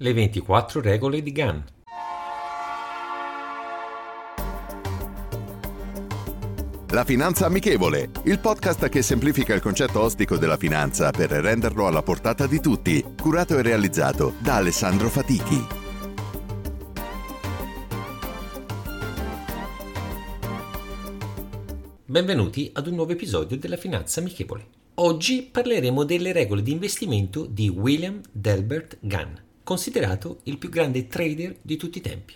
Le 24 regole di Gann. La finanza amichevole, il podcast che semplifica il concetto ostico della finanza per renderlo alla portata di tutti, curato e realizzato da Alessandro Fatichi. Benvenuti ad un nuovo episodio della finanza amichevole. Oggi parleremo delle regole di investimento di William Delbert Gann, considerato il più grande trader di tutti i tempi.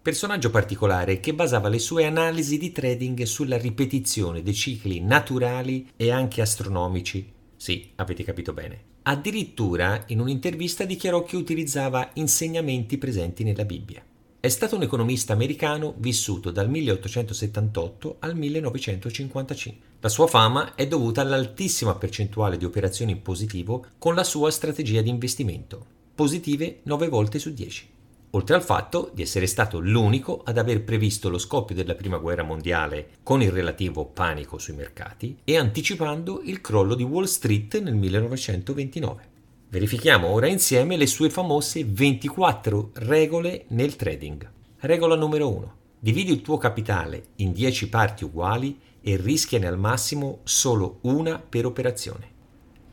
Personaggio particolare che basava le sue analisi di trading sulla ripetizione dei cicli naturali e anche astronomici. Sì, avete capito bene. Addirittura in un'intervista dichiarò che utilizzava insegnamenti presenti nella Bibbia. È stato un economista americano vissuto dal 1878 al 1955. La sua fama è dovuta all'altissima percentuale di operazioni in positivo con la sua strategia di investimento, positive 9 volte su 10. Oltre al fatto di essere stato l'unico ad aver previsto lo scoppio della Prima Guerra Mondiale con il relativo panico sui mercati e anticipando il crollo di Wall Street nel 1929. Verifichiamo ora insieme le sue famose 24 regole nel trading. Regola numero 1. Dividi il tuo capitale in 10 parti uguali e rischiane al massimo solo una per operazione.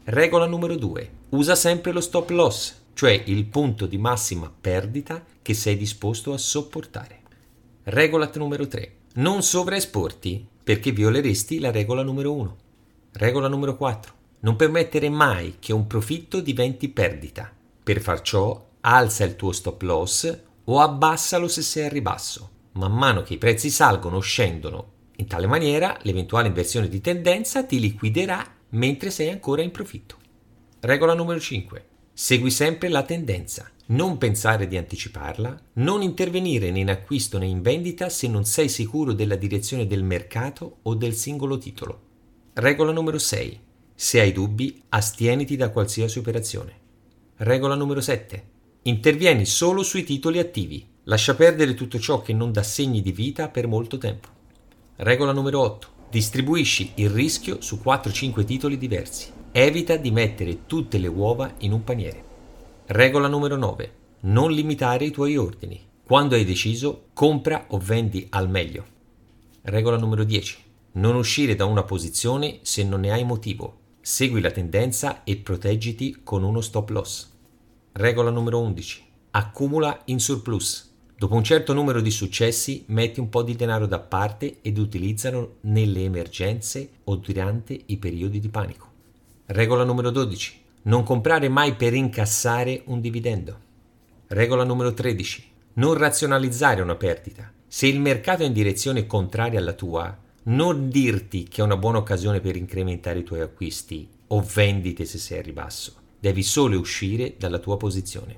Regola numero 2. Usa sempre lo stop loss, cioè il punto di massima perdita che sei disposto a sopportare. Regola numero 3. Non sovraesporti perché violeresti la regola numero 1. Regola numero 4. Non permettere mai che un profitto diventi perdita. Per far ciò, alza il tuo stop loss o abbassalo se sei al ribasso. Man mano che i prezzi salgono o scendono, in tale maniera l'eventuale inversione di tendenza ti liquiderà mentre sei ancora in profitto. Regola numero 5. Segui sempre la tendenza, non pensare di anticiparla, non intervenire né in acquisto né in vendita se non sei sicuro della direzione del mercato o del singolo titolo. Regola numero 6. Se hai dubbi, astieniti da qualsiasi operazione. Regola numero 7. Intervieni solo sui titoli attivi. Lascia perdere tutto ciò che non dà segni di vita per molto tempo. Regola numero 8. Distribuisci il rischio su 4-5 titoli diversi. Evita di mettere tutte le uova in un paniere. Regola numero 9. Non limitare i tuoi ordini. Quando hai deciso, compra o vendi al meglio. Regola numero 10. Non uscire da una posizione se non ne hai motivo. Segui la tendenza e proteggiti con uno stop loss. Regola numero 11. Accumula in surplus. Dopo un certo numero di successi, metti un po' di denaro da parte ed utilizzalo nelle emergenze o durante i periodi di panico. Regola numero 12. Non comprare mai per incassare un dividendo. Regola numero 13. Non razionalizzare una perdita. Se il mercato è in direzione contraria alla tua, non dirti che è una buona occasione per incrementare i tuoi acquisti o vendite se sei a ribasso. Devi solo uscire dalla tua posizione.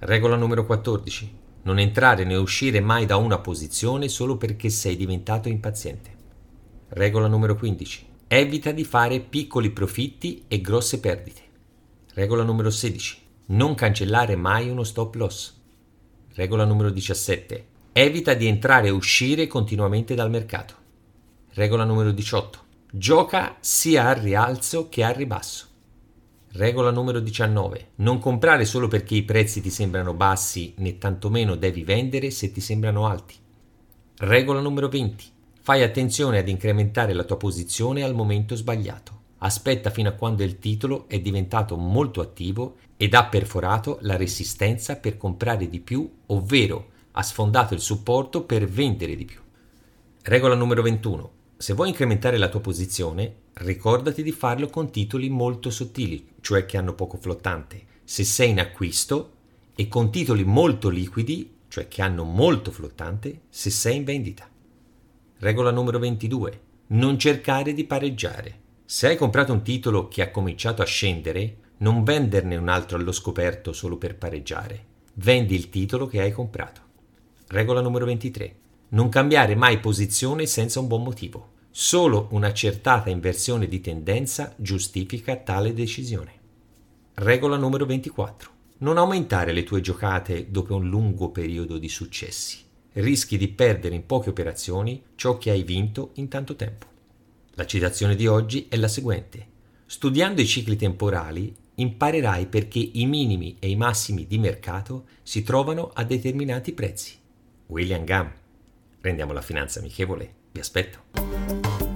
Regola numero 14. Non entrare né uscire mai da una posizione solo perché sei diventato impaziente. Regola numero 15. Evita di fare piccoli profitti e grosse perdite. Regola numero 16. Non cancellare mai uno stop loss. Regola numero 17. Evita di entrare e uscire continuamente dal mercato. Regola numero 18. Gioca sia al rialzo che al ribasso. Regola numero 19. Non comprare solo perché i prezzi ti sembrano bassi, né tantomeno devi vendere se ti sembrano alti. Regola numero 20. Fai attenzione ad incrementare la tua posizione al momento sbagliato. Aspetta fino a quando il titolo è diventato molto attivo ed ha perforato la resistenza per comprare di più, ovvero ha sfondato il supporto per vendere di più. Regola numero 21. Se vuoi incrementare la tua posizione, ricordati di farlo con titoli molto sottili, cioè che hanno poco flottante, se sei in acquisto, e con titoli molto liquidi, cioè che hanno molto flottante, se sei in vendita. Regola numero 22. Non cercare di pareggiare. Se hai comprato un titolo che ha cominciato a scendere, non venderne un altro allo scoperto solo per pareggiare. Vendi il titolo che hai comprato. Regola numero 23. Non cambiare mai posizione senza un buon motivo. Solo un'accertata inversione di tendenza giustifica tale decisione. Regola numero 24. Non aumentare le tue giocate dopo un lungo periodo di successi. Rischi di perdere in poche operazioni ciò che hai vinto in tanto tempo. La citazione di oggi è la seguente. Studiando i cicli temporali, imparerai perché i minimi e i massimi di mercato si trovano a determinati prezzi. William Gann. Rendiamo la finanza amichevole. Vi aspetto.